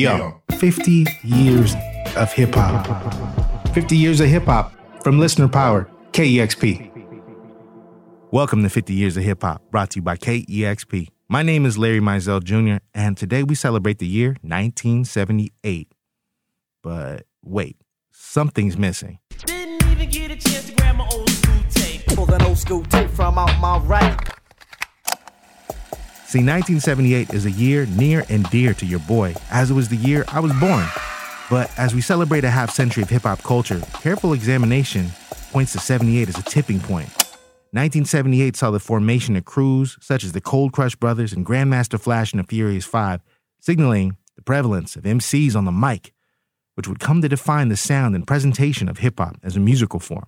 Yo, 50 years of hip hop. 50 years of hip hop from Listener Power, KEXP. Welcome to 50 Years of Hip Hop, brought to you by KEXP. My name is Larry Mizell Jr., and today we celebrate the year 1978. But wait, something's missing. Didn't even get a chance to grab my old school tape. Pulled an old school tape from out my right. See, 1978 is a year near and dear to your boy, as it was the year I was born. But as we celebrate a half century of hip-hop culture, careful examination points to 78 as a tipping point. 1978 saw the formation of crews such as the Cold Crush Brothers and Grandmaster Flash and the Furious Five, signaling the prevalence of MCs on the mic, which would come to define the sound and presentation of hip-hop as a musical form.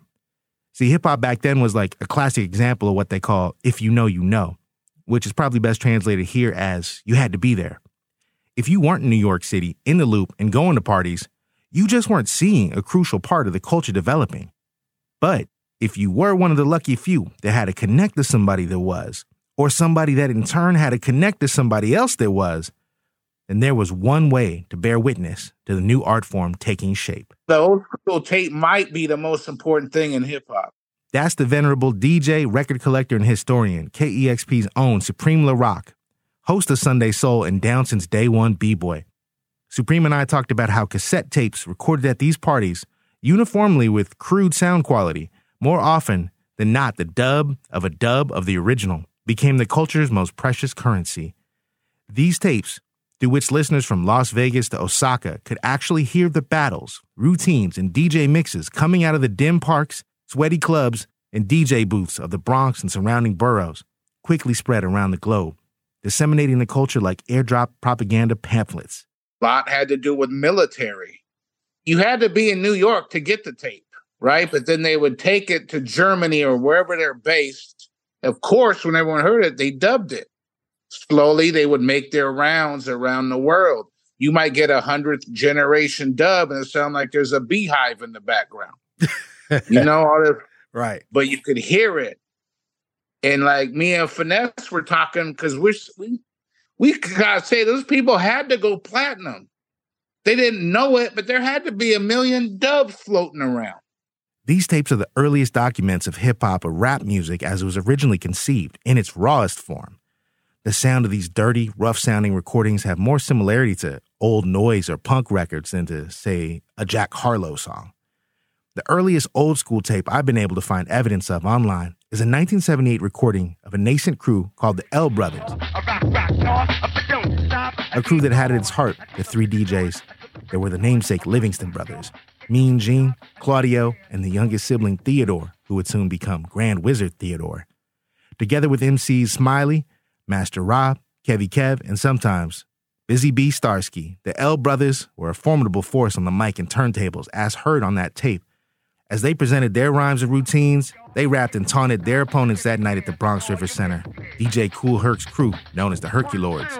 See, hip-hop back then was like a classic example of what they call if you know, you know, which is probably best translated here as you had to be there. If you weren't in New York City, in the loop, and going to parties, you just weren't seeing a crucial part of the culture developing. But if you were one of the lucky few that had to connect to somebody that was, or somebody that in turn had to connect to somebody else that was, then there was one way to bear witness to the new art form taking shape. The old school tape might be the most important thing in hip-hop. That's the venerable DJ, record collector, and historian, KEXP's own Supreme La Rock, host of Sunday Soul and down since day one B-Boy. Supreme and I talked about how cassette tapes recorded at these parties, uniformly with crude sound quality, more often than not the dub of the original, became the culture's most precious currency. These tapes, through which listeners from Las Vegas to Osaka could actually hear the battles, routines, and DJ mixes coming out of the dim parks, sweaty clubs, and DJ booths of the Bronx and surrounding boroughs, quickly spread around the globe, disseminating the culture like airdrop propaganda pamphlets. A lot had to do with military. You had to be in New York to get the tape, right? But then they would take it to Germany or wherever they're based. Of course, when everyone heard it, they dubbed it. Slowly, they would make their rounds around the world. You might get a 100th generation dub and it sound like there's a beehive in the background. You know, all this, right? But you could hear it, and like me and Finesse were talking because we gotta say those people had to go platinum. They didn't know it, but there had to be a million dubs floating around. These tapes are the earliest documents of hip hop or rap music as it was originally conceived in its rawest form. The sound of these dirty, rough-sounding recordings have more similarity to old noise or punk records than to, say, a Jack Harlow song. The earliest old school tape I've been able to find evidence of online is a 1978 recording of a nascent crew called the L Brothers, a crew that had at its heart the three DJs that were the namesake Livingston brothers, Mean Gene, Claudio, and the youngest sibling Theodore, who would soon become Grand Wizard Theodore. Together with MC Smiley, Master Rob, Kevy Kev, and sometimes Busy Bee Starski, the L Brothers were a formidable force on the mic and turntables as heard on that tape. As they presented their rhymes and routines, they rapped and taunted their opponents that night at the Bronx River Center, DJ Kool Herc's crew, known as the Herculoids.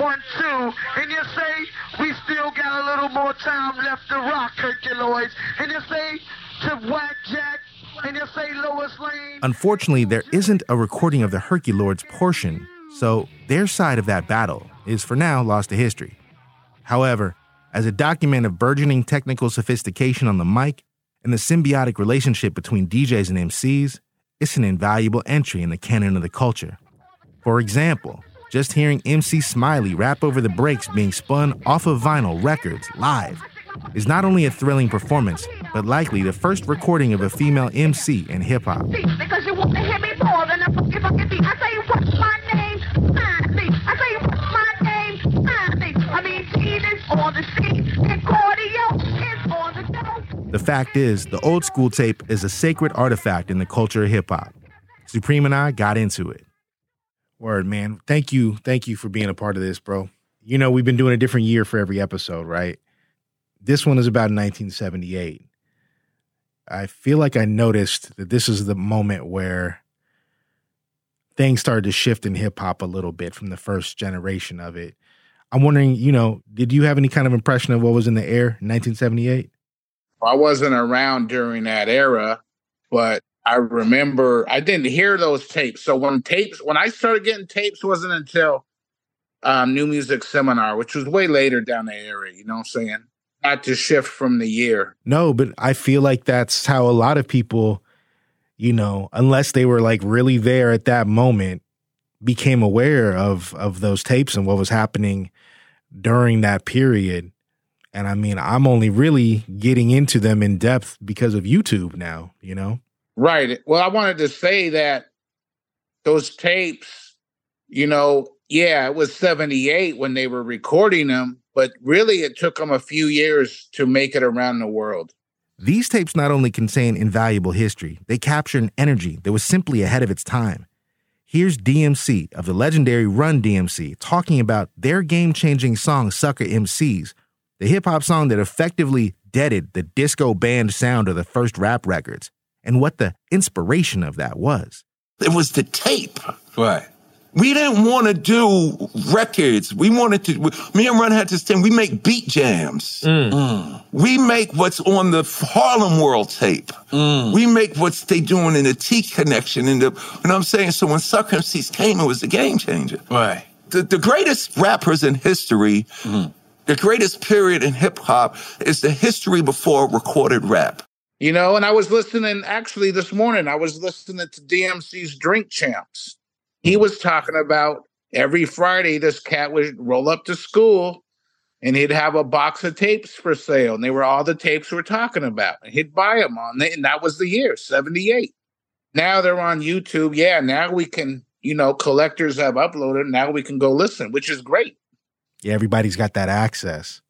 1, 2, and you say, we still got a little more time left to rock, Herculoids. And you say, to Whack Jack, and you say, Lois Lane. Unfortunately, there isn't a recording of the Herculoids portion, so their side of that battle is for now lost to history. However, as a document of burgeoning technical sophistication on the mic, and the symbiotic relationship between DJs and MCs, it's an invaluable entry in the canon of the culture. For example, just hearing MC Smiley rap over the breaks being spun off of vinyl records live is not only a thrilling performance, but likely the first recording of a female MC in hip-hop. Because you want to hear me more than I tell you what's my name, I tell you what's my name, I mean, Gene is on the street, and Claudio is on the dope. The fact is, the old school tape is a sacred artifact in the culture of hip-hop. Supreme and I got into it. Word, man. Thank you for being a part of this, bro. You know, we've been doing a different year for every episode, right? This one is about 1978. I feel like I noticed that this is the moment where things started to shift in hip-hop a little bit from the first generation of it. I'm wondering, you know, did you have any kind of impression of what was in the air in 1978? I wasn't around during that era, but I remember I didn't hear those tapes. So when I started getting tapes wasn't until New Music Seminar, which was way later down the area, you know what I'm saying? Not to shift from the year. No, but I feel like that's how a lot of people, you know, unless they were like really there at that moment, became aware of those tapes and what was happening during that period. And I mean, I'm only really getting into them in depth because of YouTube now, you know? Right. Well, I wanted to say that those tapes, you know, yeah, it was 78 when they were recording them, but really it took them a few years to make it around the world. These tapes not only contain invaluable history, they capture an energy that was simply ahead of its time. Here's DMC of the legendary Run DMC talking about their game-changing song, Sucker MCs, the hip-hop song that effectively deaded the disco band sound of the first rap records, and what the inspiration of that was. It was the tape. Right. We didn't want to do records. We wanted to, me and Run had this thing, we make beat jams. We make what's on the Harlem World tape. We make what they doing in the T Connection. In the, you know what I'm saying? So when Sucker MCs came, it was a game changer. Right. The greatest rappers in history, the greatest period in hip hop is the history before recorded rap. You know, and I was listening, actually this morning, I was listening to DMC's Drink Champs. He was talking about every Friday, this cat would roll up to school and he'd have a box of tapes for sale. And they were all the tapes we're talking about. And he'd buy them on it. And that was the year, 78. Now they're on YouTube. Yeah, now we can, you know, collectors have uploaded. Now we can go listen, which is great. Yeah, everybody's got that access.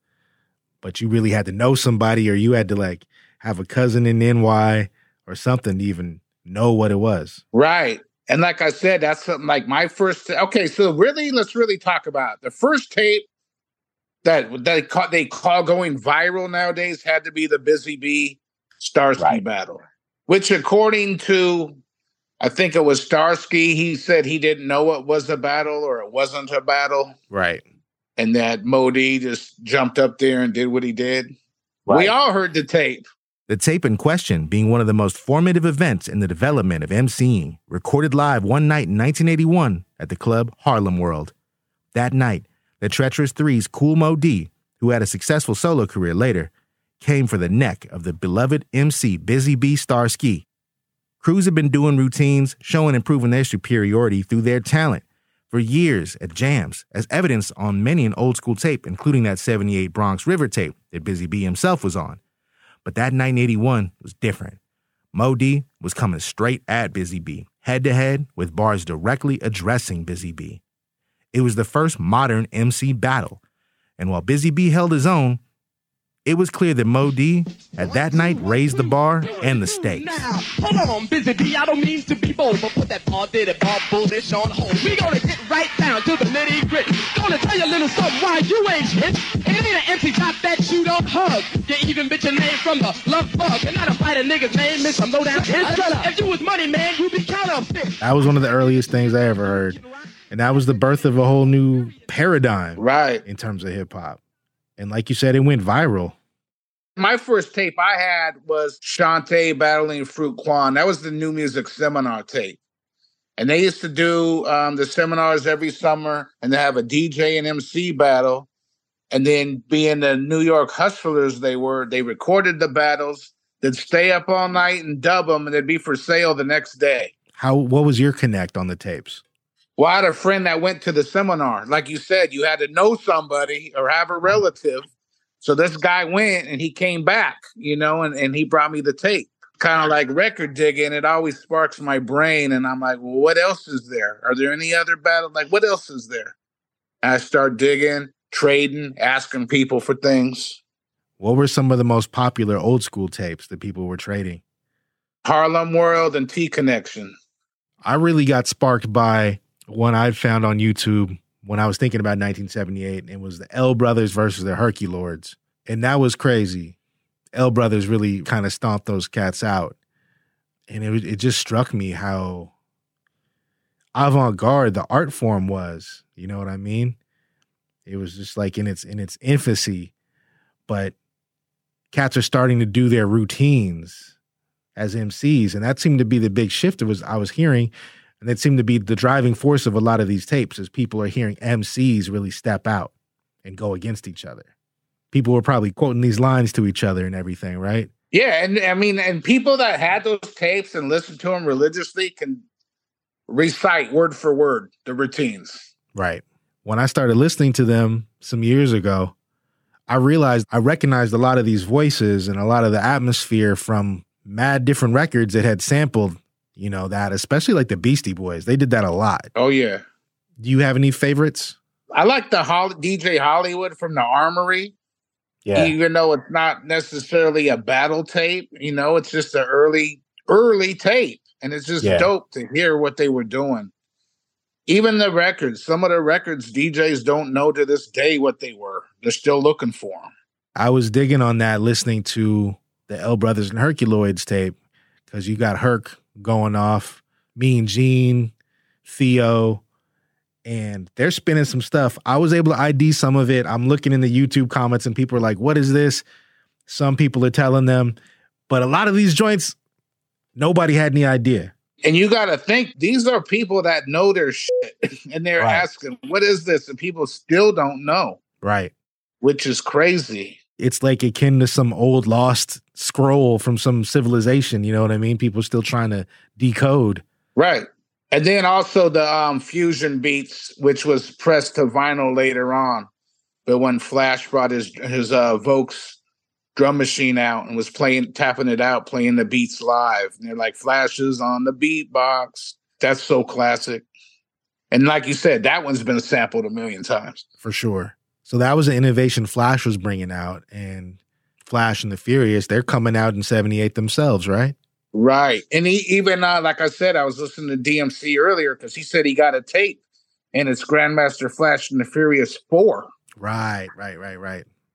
But you really had to know somebody, or you had to like have a cousin in NY or something to even know what it was. Right. And like I said, that's something like my first. Okay, so really, let's really talk about it. The first tape that they call going viral nowadays had to be the Busy Bee Starski battle, which according to, I think it was Starski, he said he didn't know it was a battle or it wasn't a battle. Right. And that Moe Dee just jumped up there and did what he did. Right. We all heard the tape. The tape in question being one of the most formative events in the development of MCing, recorded live one night in 1981 at the club Harlem World. That night, the Treacherous Three's Cool Moe Dee, who had a successful solo career later, came for the neck of the beloved MC Busy Bee Starski. Crews had been doing routines, showing and proving their superiority through their talent for years at jams, as evidenced on many an old-school tape, including that 78 Bronx River tape that Busy Bee himself was on. But that 1981 was different. Moe Dee was coming straight at Busy Bee, head-to-head, with bars directly addressing Busy Bee. It was the first modern MC battle. And while Busy Bee held his own, it was clear that Moe Dee had that night raised the bar and the stakes. Now, hold on, Busy Bee, I don't mean to be bold, but put that all day, that bar bullish on hold. We gonna get right down to the nitty gritty. Gonna tell you a little something why you ain't shit. It ain't an empty top that you don't hug. You even bitch your name from the love bug. And not a fight a nigga's name, miss some low down hit. If you was money, man, you'd be counterfeit. That was one of the earliest things I ever heard. And that was the birth of a whole new paradigm. Right. In terms of hip hop. And like you said, it went viral. My first tape I had was Shantae battling Fruit Kwan. That was the New Music Seminar tape. And they used to do the seminars every summer, and they have a DJ and MC battle. And then being the New York hustlers they were, they recorded the battles, they'd stay up all night and dub them, and they'd be for sale the next day. What was your connect on the tapes? Well, I had a friend that went to the seminar. Like you said, you had to know somebody or have a relative. So this guy went and he came back, you know, and he brought me the tape. Kind of like record digging. It always sparks my brain. And I'm like, well, what else is there? Are there any other battles? Like, what else is there? And I start digging, trading, asking people for things. What were some of the most popular old school tapes that people were trading? Harlem World and T Connection. I really got sparked by one I found on YouTube when I was thinking about 1978, and it was the L Brothers versus the Herculoids. And that was crazy. L Brothers really kind of stomped those cats out. And it just struck me how avant-garde the art form was. You know what I mean? It was just like in its infancy. But cats are starting to do their routines as MCs. And that seemed to be the big shift I was hearing. And that seemed to be the driving force of a lot of these tapes, is people are hearing MCs really step out and go against each other. People were probably quoting these lines to each other and everything, right? Yeah, and I mean, and people that had those tapes and listened to them religiously can recite word for word the routines. Right. When I started listening to them some years ago, I realized I recognized a lot of these voices and a lot of the atmosphere from mad different records that had sampled, you know, that, especially like the Beastie Boys. They did that a lot. Oh, yeah. Do you have any favorites? I like the DJ Hollywood from the Armory. Yeah. Even though it's not necessarily a battle tape, you know, it's just an early tape. And it's just dope to hear what they were doing. Even the records, some of the records DJs don't know to this day what they were. They're still looking for them. I was digging on that listening to the L Brothers and Herculoids tape, because you got Herc going off, Mean Gene, Theo, and they're spinning some stuff. I was able to ID some of it. I'm looking in the YouTube comments and people are like, what is this? Some people are telling them, but a lot of these joints, nobody had any idea. And you got to think, these are people that know their shit and they're asking, what is this? And people still don't know. Right. Which is crazy. It's like akin to some old lost scroll from some civilization. You know what I mean? People still trying to decode. Right. And then also the fusion beats, which was pressed to vinyl later on. But when Flash brought his Vox drum machine out and was tapping it out, playing the beats live. And they're like, Flashes on the beatbox. That's so classic. And like you said, that one's been sampled a million times. For sure. So that was an innovation Flash was bringing out. And Flash and the Furious, they're coming out in 78 themselves, right? Right. And even, like I said, I was listening to DMC earlier because he said he got a tape and it's Grandmaster Flash and the Furious 4. Right.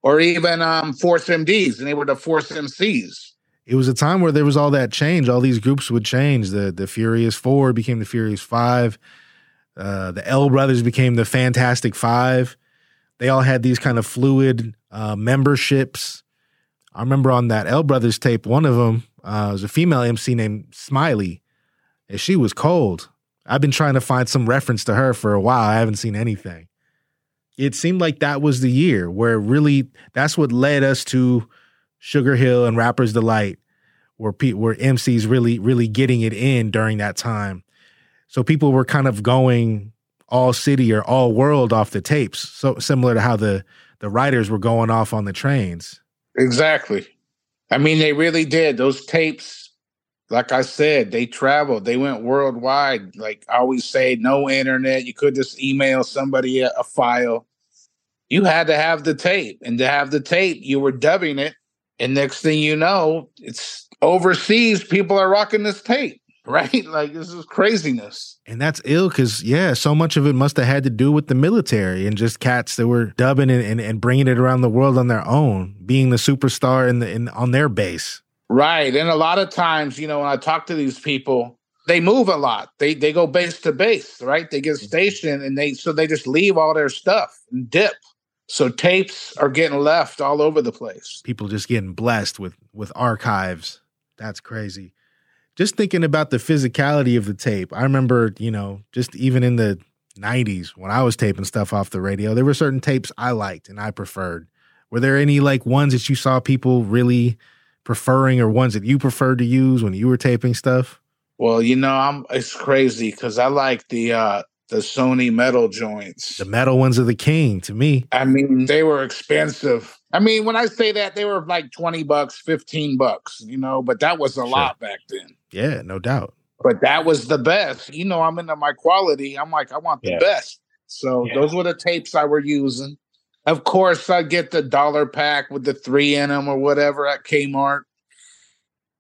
Or even Force MDs, and they were the Force MCs. It was a time where there was all that change. All these groups would change. The Furious 4 became the Furious 5. The L Brothers became the Fantastic 5. They all had these kind of fluid memberships. I remember on that L Brothers tape, one of them was a female MC named Smiley, and she was cold. I've been trying to find some reference to her for a while. I haven't seen anything. It seemed like that was the year where really that's what led us to Sugar Hill and Rapper's Delight, where MCs really, really getting it in during that time. So people were kind of going all city or all world off the tapes, so similar to how the writers were going off on the trains. Exactly. I mean, they really did. Those tapes, like I said, they traveled. They went worldwide. Like I always say, no internet. You could just email somebody a file. You had to have the tape, and to have the tape, you were dubbing it. And next thing you know, it's overseas. People are rocking this tape, right? Like, this is craziness. And that's ill because, so much of it must have had to do with the military and just cats that were dubbing and bringing it around the world on their own, being the superstar on their base. Right. And a lot of times, you know, when I talk to these people, they move a lot. They go base to base, right? They get stationed and so they just leave all their stuff and dip. So tapes are getting left all over the place. People just getting blessed with archives. That's crazy. Just thinking about the physicality of the tape. I remember, you know, just even in the 90s when I was taping stuff off the radio, there were certain tapes I liked and I preferred. Were there any like ones that you saw people really preferring or ones that you preferred to use when you were taping stuff? Well, you know, it's crazy because I like the Sony metal joints. The metal ones are the king to me. I mean, they were expensive. I mean, when I say that, they were like $20, $15, you know, but that was a lot back then. Yeah, no doubt. But that was the best. You know, I'm into my quality. I'm like, I want the best. So those were the tapes I were using. Of course, I get the dollar pack with the 3 in them or whatever at Kmart.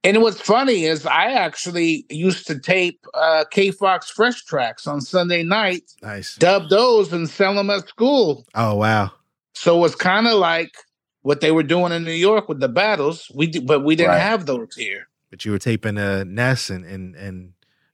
And what's funny is I actually used to tape K-Fox Fresh Tracks on Sunday night. Nice. Dub those and sell them at school. Oh, wow. So it was kind of like what they were doing in New York with the battles, but we didn't have those here. But you were taping Ness and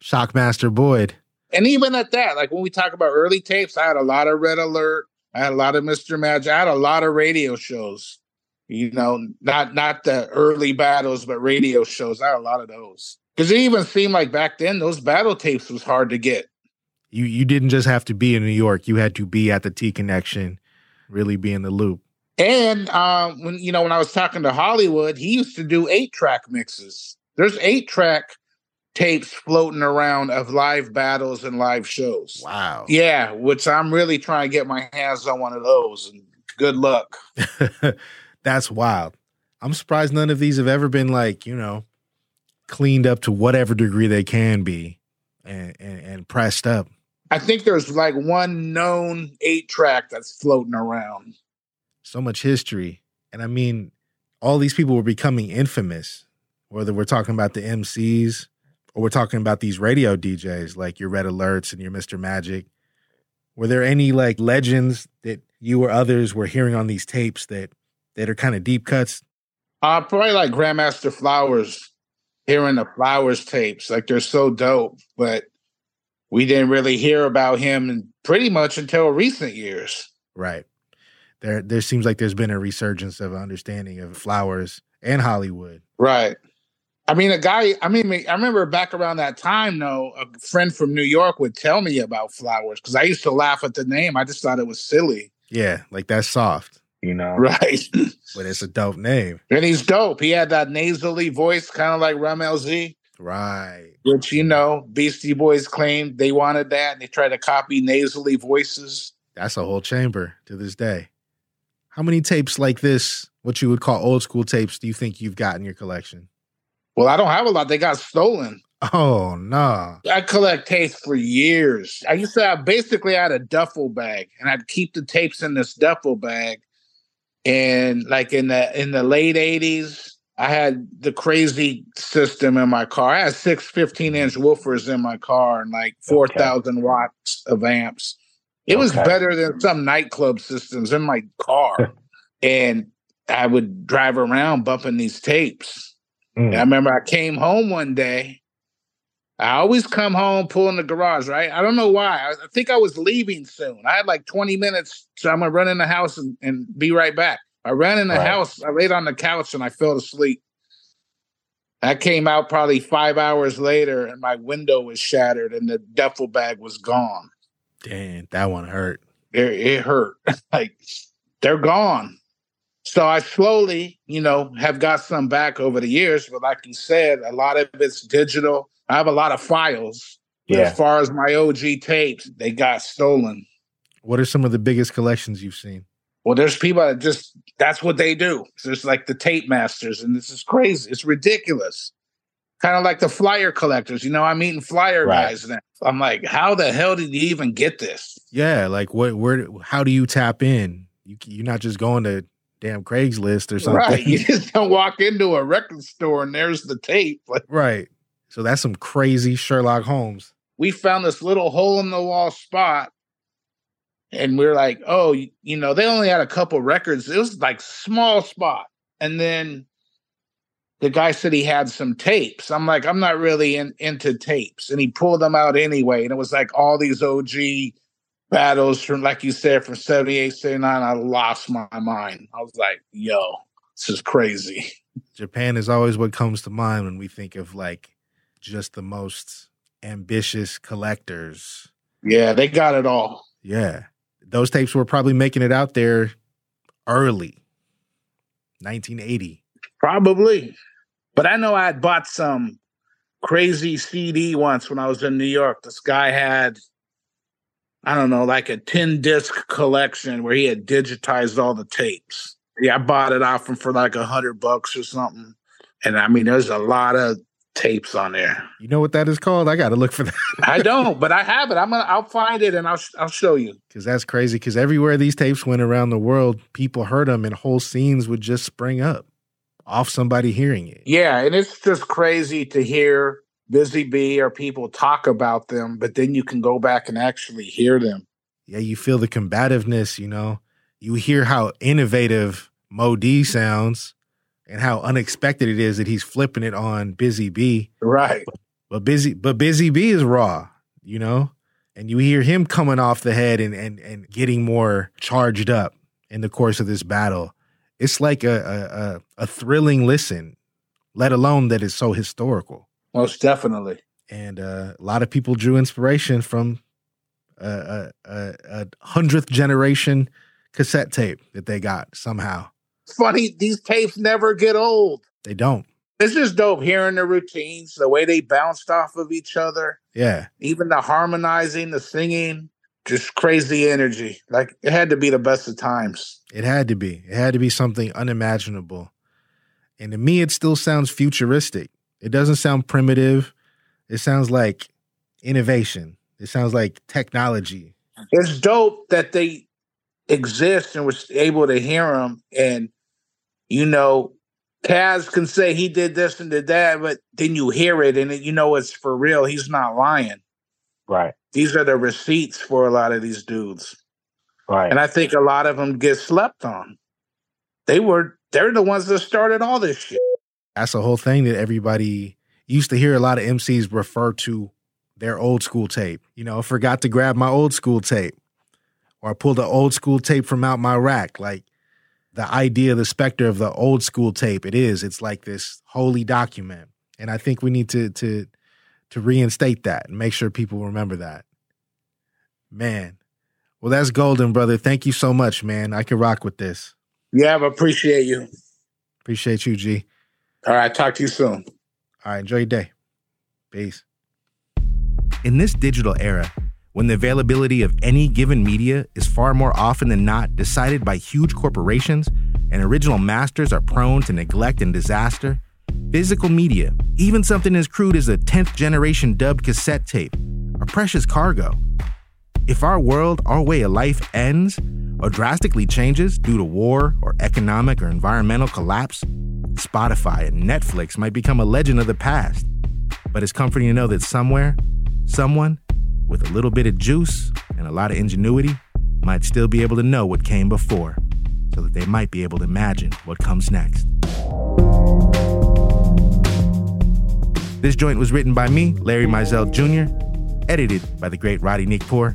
Shockmaster Boyd. And even at that, like when we talk about early tapes, I had a lot of Red Alert. I had a lot of Mr. Magic. I had a lot of radio shows. You know, not the early battles, but radio shows. I had a lot of those. Because it even seemed like back then those battle tapes was hard to get. You didn't just have to be in New York. You had to be at the T Connection, really be in the loop. And when I was talking to Hollywood, he used to do 8-track mixes. There's 8-track tapes floating around of live battles and live shows. Wow. Yeah, which I'm really trying to get my hands on one of those. And good luck. That's wild. I'm surprised none of these have ever been cleaned up to whatever degree they can be and pressed up. I think there's one known 8-track that's floating around. So much history. And I mean, all these people were becoming infamous, whether we're talking about the MCs or we're talking about these radio DJs like your Red Alerts and your Mr. Magic. Were there any legends that you or others were hearing on these tapes that are kind of deep cuts? Probably Grandmaster Flowers, hearing the Flowers tapes. They're so dope, but we didn't really hear about him pretty much until recent years. Right. There seems like there's been a resurgence of understanding of Flowers and Hollywood. Right. I remember back around that time, though, a friend from New York would tell me about Flowers because I used to laugh at the name. I just thought it was silly. Yeah, that's soft. Right. But it's a dope name. And he's dope. He had that nasally voice, kind of like Rum LZ. Right. Which, Beastie Boys claimed they wanted that, and they tried to copy nasally voices. That's a whole chamber to this day. How many tapes like this, what you would call old school tapes, do you think you've got in your collection? Well, I don't have a lot. They got stolen. Oh, no. I collect tapes for years. I used to have, basically, I had a duffel bag, and I'd keep the tapes in this duffel bag. And in the late 80s, I had the crazy system in my car. I had 6 15-inch woofers in my car and 4,000 watts of amps. It was better than some nightclub systems in my car. And I would drive around bumping these tapes. Mm. I remember I came home one day. I always come home, pull in the garage, right? I don't know why. I think I was leaving soon. I had 20 minutes, so I'm going to run in the house and be right back. I ran in the house. I laid on the couch, and I fell asleep. I came out probably 5 hours later, and my window was shattered, and the duffel bag was gone. Damn, that one hurt. It hurt. They're gone. So I slowly, have got some back over the years. But like you said, a lot of it's digital. I have a lot of files. Yeah. As far as my OG tapes, they got stolen. What are some of the biggest collections you've seen? Well, there's people that just, that's what they do. So it's the tape masters, and this is crazy. It's ridiculous. Kind of like the flyer collectors. I'm meeting flyer guys now. I'm how the hell did you even get this? Yeah, how do you tap in? You're not just going to damn Craigslist or something. Right, you just don't walk into a record store and there's the tape. Right. So that's some crazy Sherlock Holmes. We found this little hole-in-the-wall spot, and we're they only had a couple records. It was small spot. And then the guy said he had some tapes. I'm I'm not really into tapes. And he pulled them out anyway. And it was all these OG battles from, like you said, from 78, 79. I lost my mind. I was yo, this is crazy. Japan is always what comes to mind when we think of just the most ambitious collectors. Yeah, they got it all. Yeah. Those tapes were probably making it out there early, 1980. Probably. But I know I had bought some crazy CD once when I was in New York. This guy had, I don't know, a 10-disc collection where he had digitized all the tapes. Yeah, I bought it off him for $100 or something. And I mean, there's a lot of tapes on there. You know what that is called? I got to look for that. I don't, but I have it. I'll find it and I'll show you. Because that's crazy. Because everywhere these tapes went around the world, people heard them and whole scenes would just spring up off somebody hearing it. Yeah, and it's just crazy to hear Busy Bee or people talk about them, but then you can go back and actually hear them. Yeah, you feel the combativeness. You hear how innovative Moe Dee sounds. And how unexpected it is that he's flipping it on Busy Bee. Right. But Busy Bee is raw, and you hear him coming off the head and getting more charged up in the course of this battle. It's a thrilling listen, let alone that it's so historical. Most definitely. And a lot of people drew inspiration from a 100th generation cassette tape that they got somehow. Funny, these tapes never get old. They don't. It's just dope hearing the routines, the way they bounced off of each other. Yeah. Even the harmonizing, the singing, just crazy energy. Like, it had to be the best of times. It had to be. It had to be something unimaginable. And to me, it still sounds futuristic. It doesn't sound primitive. It sounds like innovation. It sounds like technology. It's dope that they exist and was able to hear them. And, you know, Taz can say he did this and did that, but then you hear it and you know it's for real. He's not lying. Right. These are the receipts for a lot of these dudes. Right. And I think a lot of them get slept on. They're the ones that started all this shit. That's a whole thing that everybody used to hear. A lot of MCs refer to their old school tape. You know, I forgot to grab my old school tape, or I pulled the old school tape from out my rack. Like, the idea, the specter of the old school tape, it's like this holy document. And I think we need to reinstate that and make sure people remember that. Man. Well, that's golden, brother. Thank you so much, man. I can rock with this. Yeah, I appreciate you. Appreciate you, G. All right, talk to you soon. All right, enjoy your day. Peace. In this digital era, when the availability of any given media is far more often than not decided by huge corporations and original masters are prone to neglect and disaster, physical media, even something as crude as a 10th generation dubbed cassette tape, are precious cargo. If our world, our way of life ends or drastically changes due to war or economic or environmental collapse, Spotify and Netflix might become a legend of the past. But it's comforting to know that somewhere, someone with a little bit of juice and a lot of ingenuity might still be able to know what came before, so that they might be able to imagine what comes next. This joint was written by me, Larry Mizell Jr., edited by the great Roddy Neekpour,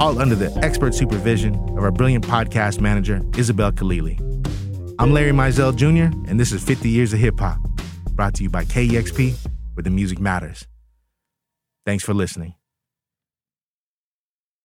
all under the expert supervision of our brilliant podcast manager, Isabel Khalili. I'm Larry Mizell Jr., and this is 50 Years of Hip Hop, brought to you by KEXP, where the music matters. Thanks for listening.